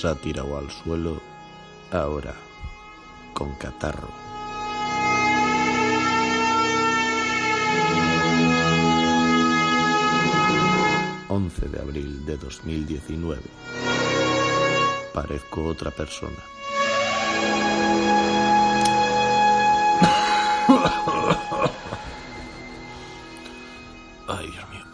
Sátira o al Suelo, ahora con catarro. De abril de 2019. Parezco otra persona. Ay, Dios mío.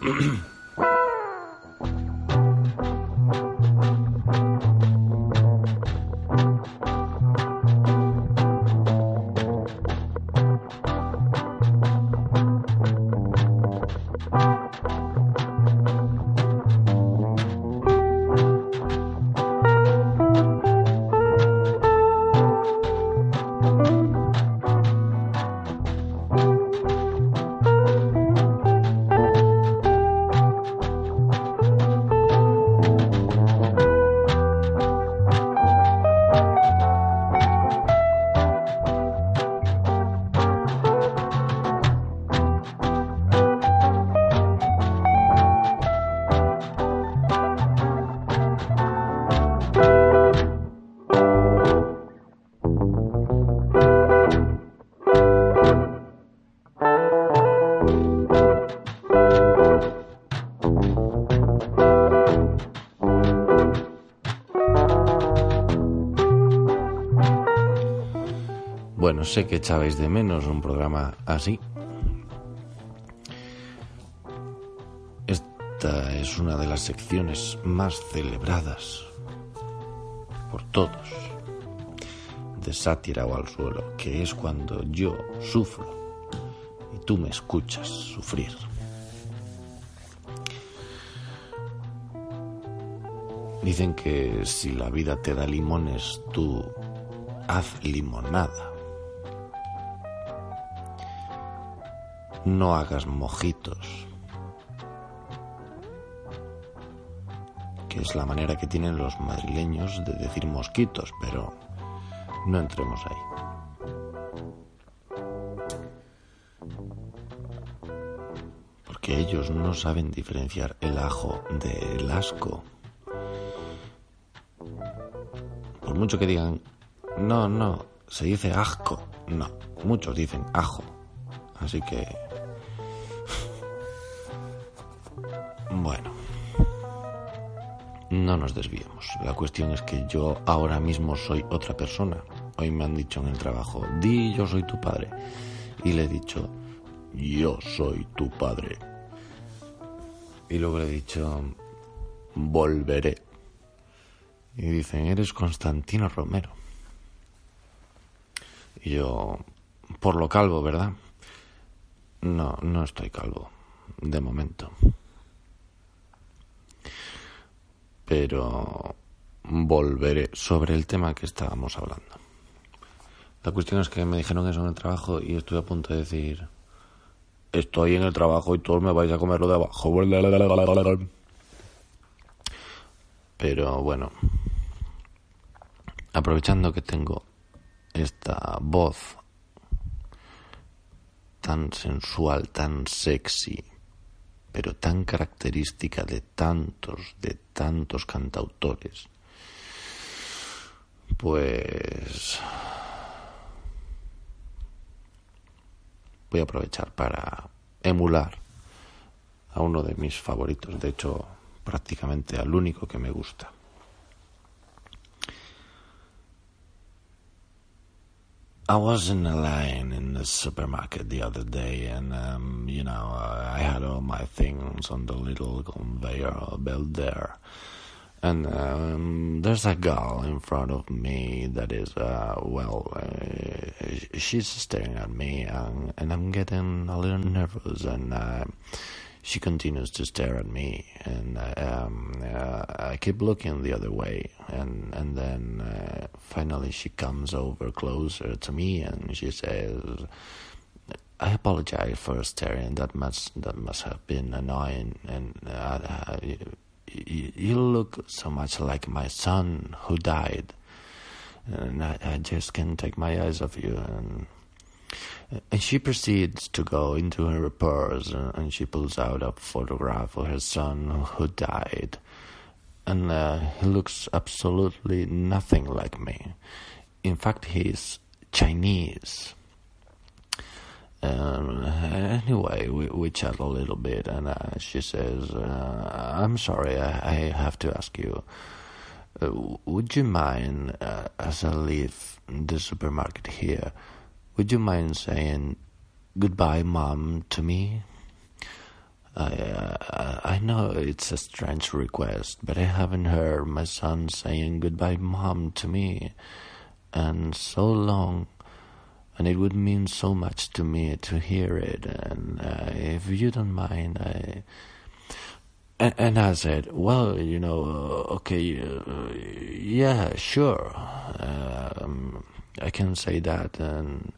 Bueno, sé que echabais de menos un programa así. Esta es una de las secciones más celebradas por todos de Sátira o al Suelo, que es cuando yo sufro y tú me escuchas sufrir. Dicen que si la vida te da limones, tú haz limonada. No hagas mojitos, que es la manera que tienen los madrileños de decir mosquitos, pero no entremos ahí. Porque ellos no saben diferenciar el ajo del asco. Por mucho que digan, no, se dice asco. No, muchos dicen ajo. Así que... bueno, no nos desviemos. La cuestión es que yo ahora mismo soy otra persona. Hoy me han dicho en el trabajo, di yo soy tu padre. Y le he dicho, yo soy tu padre. Y luego le he dicho, volveré. Y dicen, eres Constantino Romero. Y yo, por lo calvo, ¿verdad? No estoy calvo, de momento. Pero volveré sobre el tema que estábamos hablando. La cuestión es que me dijeron eso en el trabajo y estuve a punto de decir, estoy en el trabajo y todos me vais a comer lo de abajo. Pero bueno, aprovechando que tengo esta voz tan sensual, tan sexy, pero tan característica de tantos cantautores, pues voy a aprovechar para emular a uno de mis favoritos, de hecho prácticamente al único que me gusta. I was in a line in the supermarket the other day and, I had all my things on the little conveyor belt there. And there's a girl in front of me that is, she's staring at me and I'm getting a little nervous and she continues to stare at me and I keep looking the other way and then finally she comes over closer to me and she says, I apologize for staring, that must have been annoying and you look so much like my son who died and I just can't take my eyes off you. And she proceeds to go into her purse and she pulls out a photograph of her son who died. and he looks absolutely nothing like me. In fact, he's Chinese. Anyway, we chat a little bit, and she says, I'm sorry, I have to ask you, would you mind, as I leave the supermarket here, would you mind saying goodbye, Mom, to me? I know it's a strange request, but I haven't heard my son saying goodbye, Mom, to me, and so long, and it would mean so much to me to hear it, and if you don't mind, And I said, well, you know, okay, yeah, sure, I can say that, and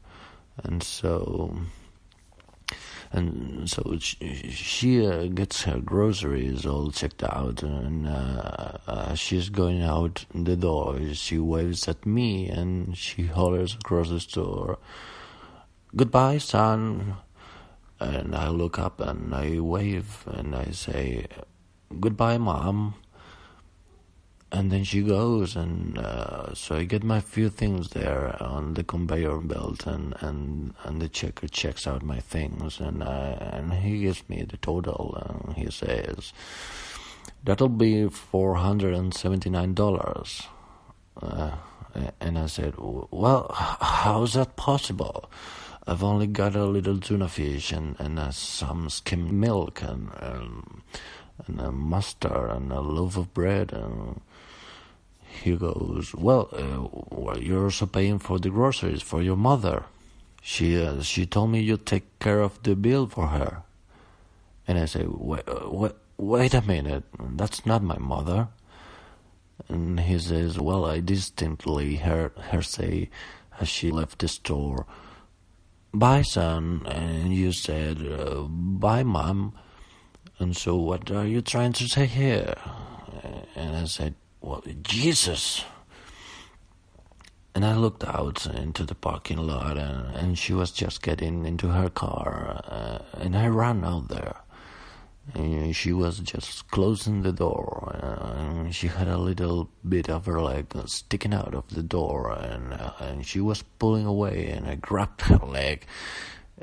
so she gets her groceries all checked out, and she's going out the door. She waves at me, and she hollers across the store, "Goodbye, son." And I look up, and I wave, and I say, "Goodbye, Mom." And then she goes, and so I get my few things there on the conveyor belt, and the checker checks out my things, and he gives me the total, and he says, "That'll be $479. And I said, "Well, how's that possible? I've only got a little tuna fish and some skimmed milk and a mustard and a loaf of bread." And he goes, well, you're also paying for the groceries for your mother. She told me you take care of the bill for her. And I say, wait a minute, that's not my mother. And he says, well, I distinctly heard her say as she left the store, "Bye, son," and you said, "Bye, Mom. And so what are you trying to say here?" And I said, well, Jesus. And I looked out into the parking lot, and she was just getting into her car, and I ran out there. And she was just closing the door, and she had a little bit of her leg sticking out of the door, and she was pulling away, and I grabbed her leg,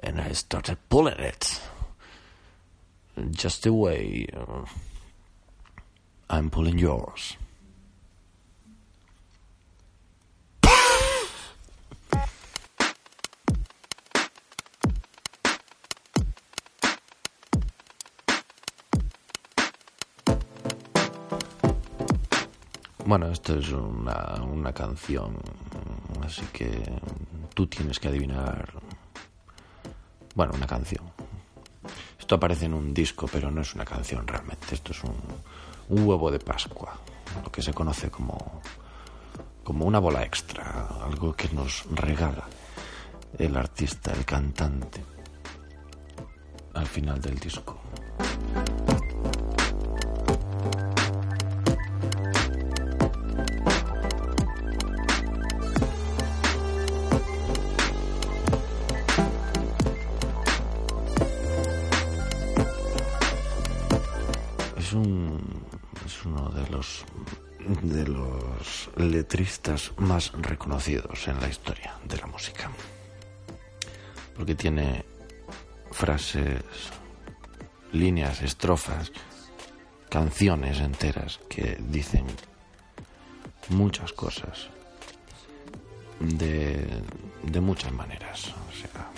and I started pulling it. Just away. I'm pulling yours. Bueno, esto es una canción, así que tú tienes que adivinar. Bueno, una canción. Esto aparece en un disco, pero no es una canción realmente. Esto es un huevo de Pascua, lo que se conoce como una bola extra, algo que nos regala el artista, el cantante, al final del disco. Es uno de los letristas más reconocidos en la historia de la música, porque tiene frases, líneas, estrofas, canciones enteras que dicen muchas cosas de muchas maneras. O sea,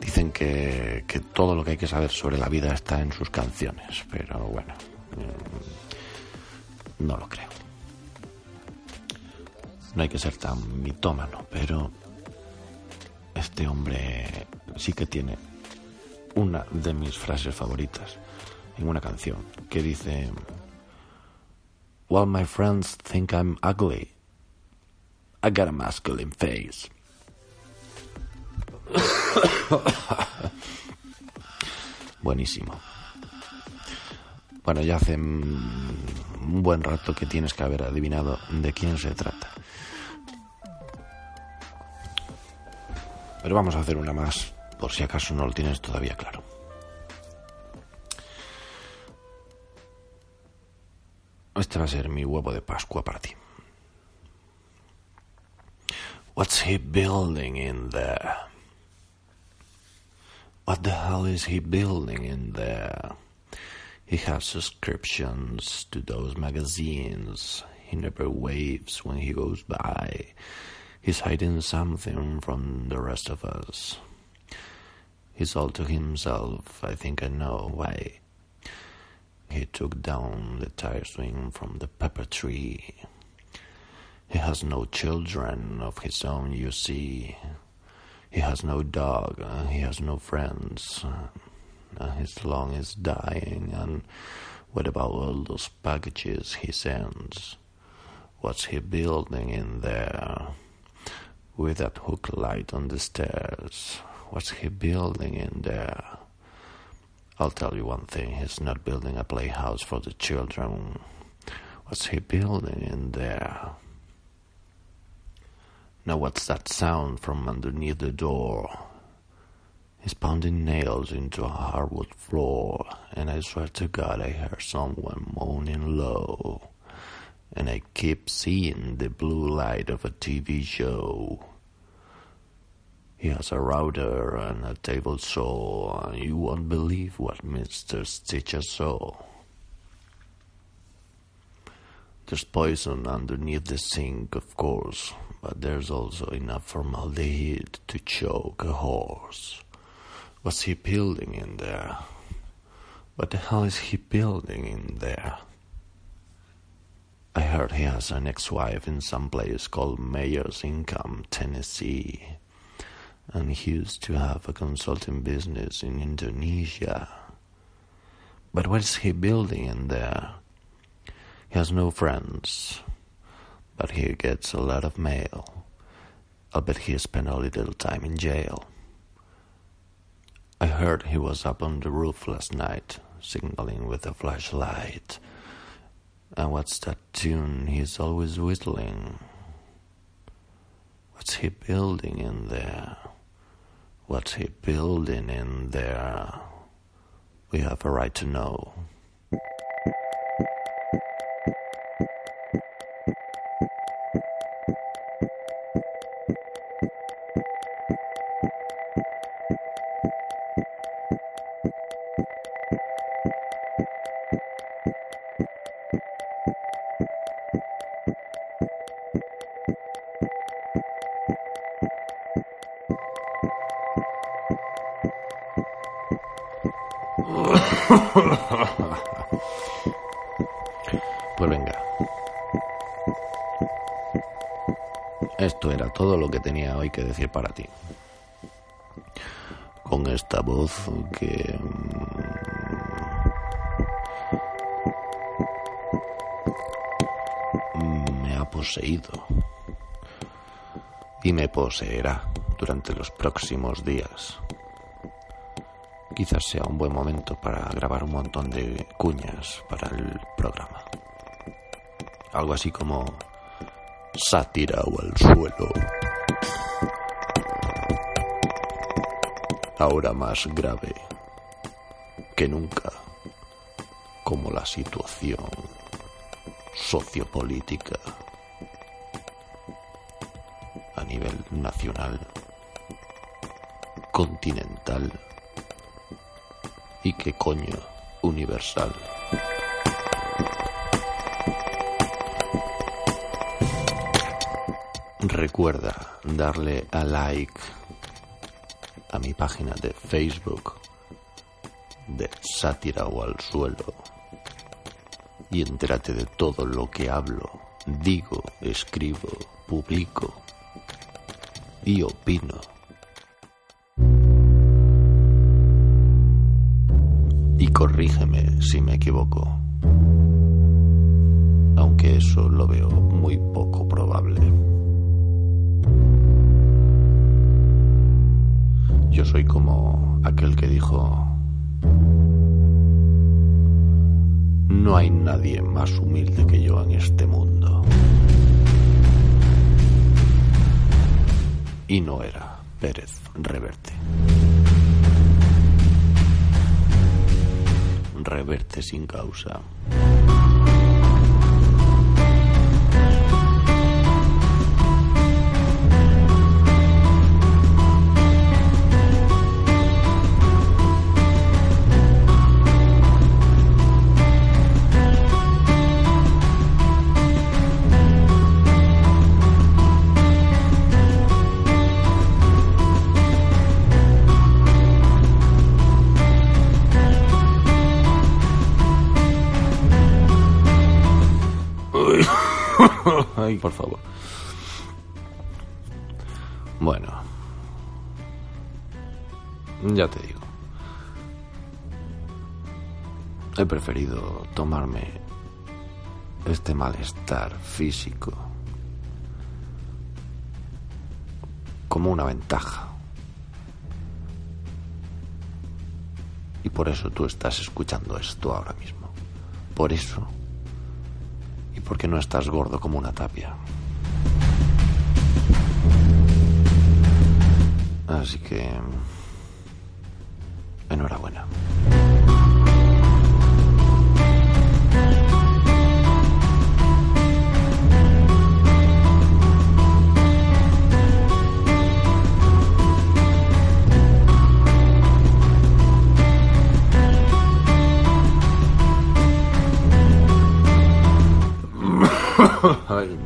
dicen que todo lo que hay que saber sobre la vida está en sus canciones, pero bueno, no lo creo. No hay que ser tan mitómano, pero este hombre sí que tiene una de mis frases favoritas en una canción que dice, "While my friends think I'm ugly, I got a masculine face." Buenísimo. Bueno, ya hace un buen rato que tienes que haber adivinado de quién se trata, pero vamos a hacer una más por si acaso no lo tienes todavía claro. Este va a ser mi huevo de Pascua para ti. What's he building in there? What the hell is he building in there? He has subscriptions to those magazines. He never waves when he goes by. He's hiding something from the rest of us. He's all to himself. I think I know why. He took down the tire swing from the pepper tree. He has no children of his own, you see. He has no dog. He has no friends. His lung is dying. And what about all those packages he sends? What's he building in there? With that hook light on the stairs. What's he building in there? I'll tell you one thing, he's not building a playhouse for the children. What's he building in there? Now what's that sound from underneath the door? He's pounding nails into a hardwood floor, and I swear to God I hear someone moaning low, and I keep seeing the blue light of a TV show. He has a router and a table saw, and you won't believe what Mr. Stitcher saw. There's poison underneath the sink, of course, but there's also enough formaldehyde to choke a horse. What's he building in there? What the hell is he building in there? I heard he has an ex-wife in some place called Mayor's Income, Tennessee. And he used to have a consulting business in Indonesia. But what is he building in there? He has no friends, but he gets a lot of mail. I'll bet he spent a little time in jail. I heard he was up on the roof last night, signaling with a flashlight. And what's that tune he's always whistling? What's he building in there? What's he building in there? We have a right to know. Pues venga, esto era todo lo que tenía hoy que decir para ti, con esta voz que me ha poseído y me poseerá durante los próximos días. Quizás sea un buen momento para grabar un montón de cuñas para el programa. Algo así como Sátira o al Suelo. Ahora más grave que nunca, como la situación sociopolítica a nivel nacional, continental, y qué coño, universal. Recuerda darle a like a mi página de Facebook de Sátira o al Suelo y entérate de todo lo que hablo, digo, escribo, publico y opino. Corrígeme si me equivoco, aunque eso lo veo muy poco probable. Yo soy como aquel que dijo: no hay nadie más humilde que yo en este mundo. Y no era Pérez Reverte. Reverte sin causa. Ay, por favor. Bueno, ya te digo, he preferido tomarme este malestar físico como una ventaja. Y por eso tú estás escuchando esto ahora mismo. Por eso. Y porque no estás gordo como una tapia. Así que... enhorabuena. Ay.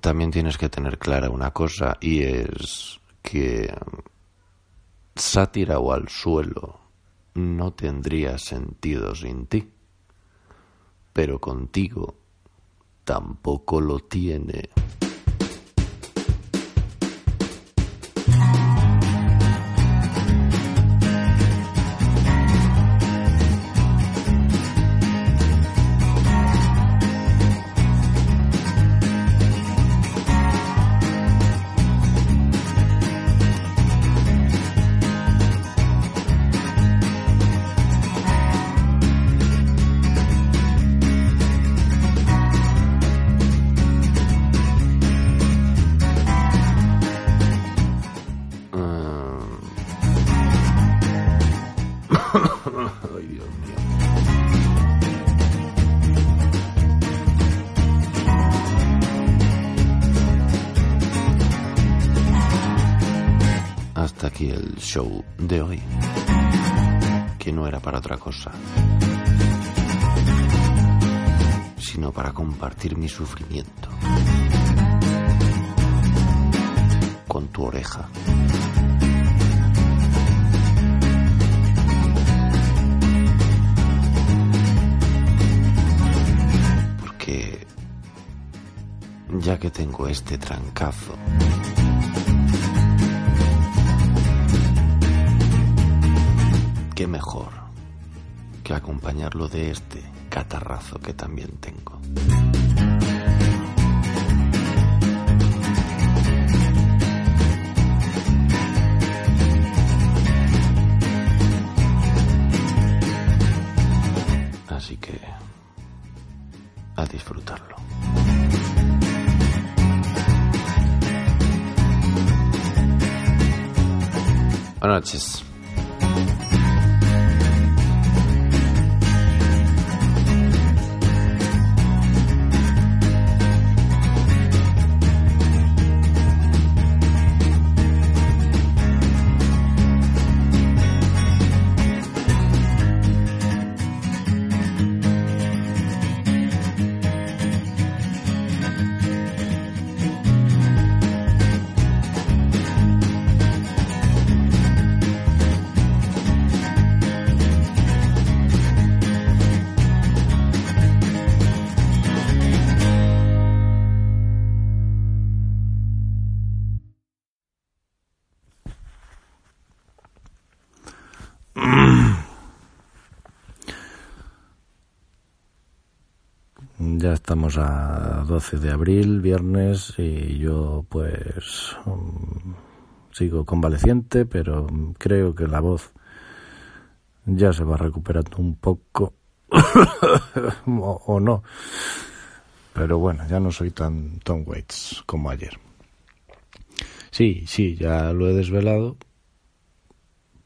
También tienes que tener clara una cosa, y es que Sátira o al Suelo no tendría sentido sin ti, pero contigo tampoco lo tiene. Hasta aquí el show de hoy, que no era para otra cosa, sino para compartir mi sufrimiento con tu oreja. Porque ya que tengo este trancazo, qué mejor que acompañarlo de este catarrazo que también tengo. Así que, a disfrutarlo. Buenas noches. Ya estamos a 12 de abril, viernes, y yo pues sigo convaleciente, pero creo que la voz ya se va recuperando un poco, o no. Pero bueno, ya no soy tan Tom Waits como ayer. Sí, ya lo he desvelado,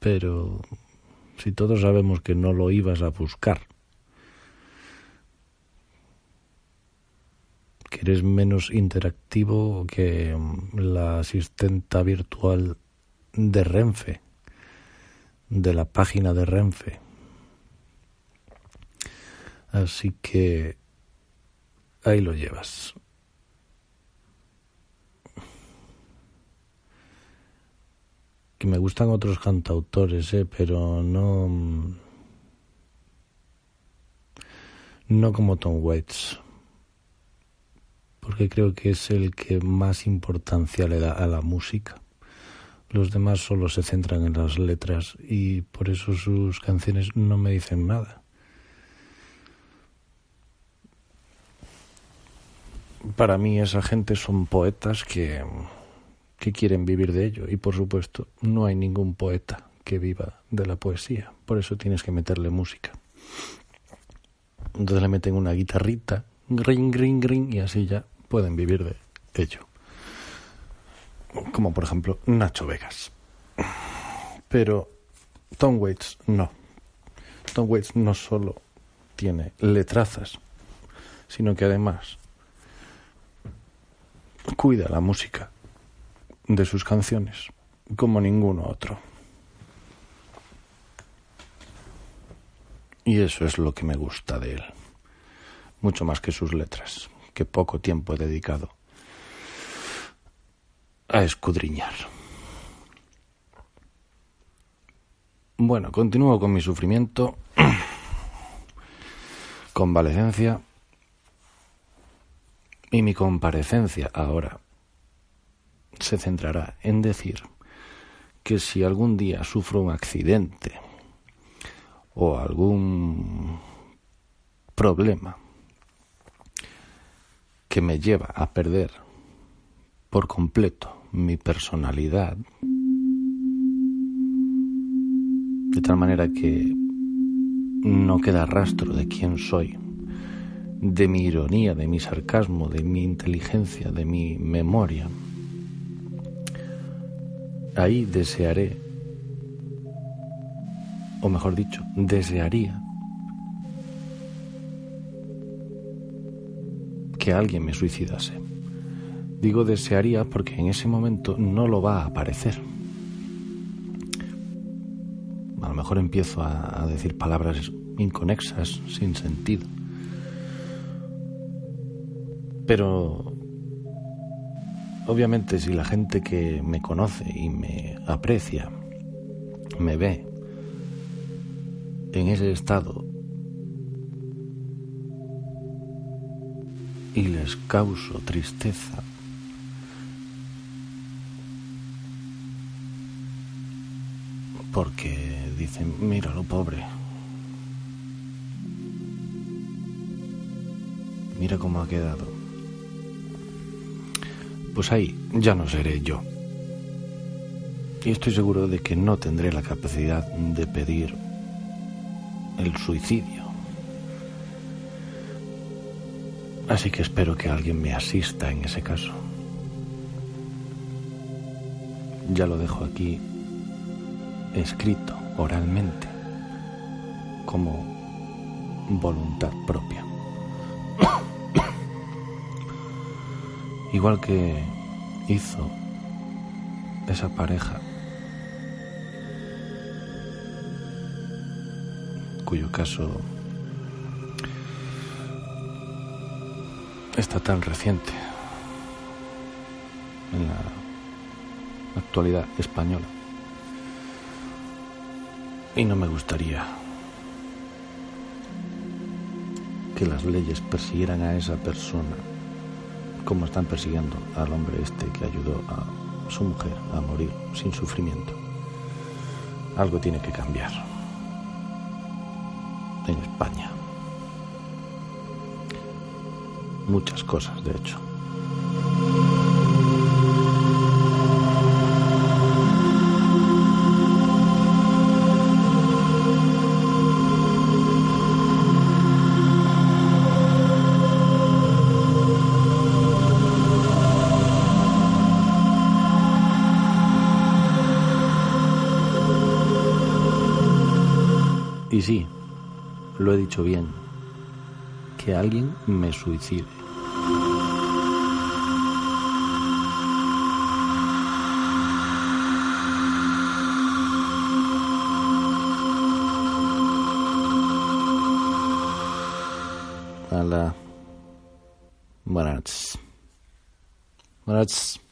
pero si todos sabemos que no lo ibas a buscar. que eres menos interactivo que la asistenta virtual de Renfe, de la página de Renfe. Así que ahí lo llevas. Que me gustan otros cantautores, pero no como Tom Waits, porque creo que es el que más importancia le da a la música. Los demás solo se centran en las letras y por eso sus canciones no me dicen nada. Para mí esa gente son poetas que quieren vivir de ello, y por supuesto no hay ningún poeta que viva de la poesía, por eso tienes que meterle música. Entonces le meten una guitarrita, ring, ring, ring, y así ya pueden vivir de ello. Como por ejemplo Nacho Vegas. Pero Tom Waits no. Tom Waits no solo tiene letrazas, sino que además cuida la música de sus canciones como ninguno otro. Y eso es lo que me gusta de él, mucho más que sus letras, que poco tiempo he dedicado a escudriñar. Bueno, continúo con mi sufrimiento, convalecencia y mi comparecencia ahora se centrará en decir que si algún día sufro un accidente o algún problema que me lleva a perder por completo mi personalidad, de tal manera que no queda rastro de quién soy, de mi ironía, de mi sarcasmo, de mi inteligencia, de mi memoria, ahí desearé, o mejor dicho, desearía que alguien me suicidase. Digo desearía porque en ese momento no lo va a aparecer. A lo mejor empiezo a decir palabras inconexas, sin sentido. Pero obviamente si la gente que me conoce y me aprecia me ve en ese estado y les causo tristeza, porque dicen, míralo pobre, mira cómo ha quedado, pues ahí ya no seré yo. Y estoy seguro de que no tendré la capacidad de pedir el suicidio. Así que espero que alguien me asista en ese caso. Ya lo dejo aquí escrito oralmente como voluntad propia. Igual que hizo esa pareja cuyo caso está tan reciente en la actualidad española. Y no me gustaría que las leyes persiguieran a esa persona como están persiguiendo al hombre este que ayudó a su mujer a morir sin sufrimiento. Algo tiene que cambiar en España. Muchas cosas, de hecho. Y sí, lo he dicho bien, que alguien me suicide. Buenas noches. Buenas noches.